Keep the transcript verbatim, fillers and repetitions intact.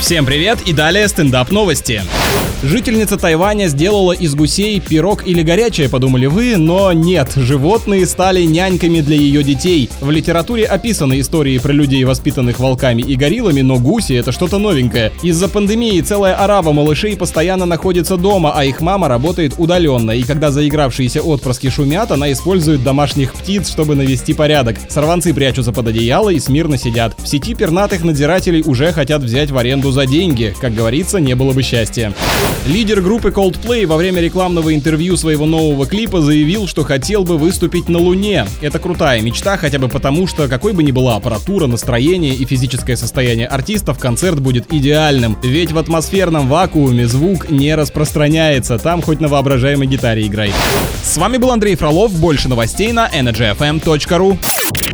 Всем привет и далее стендап новости. Жительница Тайваня сделала из гусей пирог или горячее, подумали вы, но нет, животные стали няньками для ее детей. В литературе описаны истории про людей, воспитанных волками и гориллами, но гуси — это что-то новенькое. Из-за пандемии целая орава малышей постоянно находится дома, а их мама работает удаленно, и когда заигравшиеся отпрыски шумят, она использует домашних птиц, чтобы навести порядок. Сорванцы прячутся под одеяло и смирно сидят. В сети пернатых надзирателей уже хотят взять в аренду за деньги. Как говорится, не было бы счастья. Лидер группы Coldplay во время рекламного интервью своего нового клипа заявил, что хотел бы выступить на Луне. Это крутая мечта, хотя бы потому, что какой бы ни была аппаратура, настроение и физическое состояние артистов, концерт будет идеальным. Ведь в атмосферном вакууме звук не распространяется, там хоть на воображаемой гитаре играй. С вами был Андрей Фролов, больше новостей на energy f m dot r u.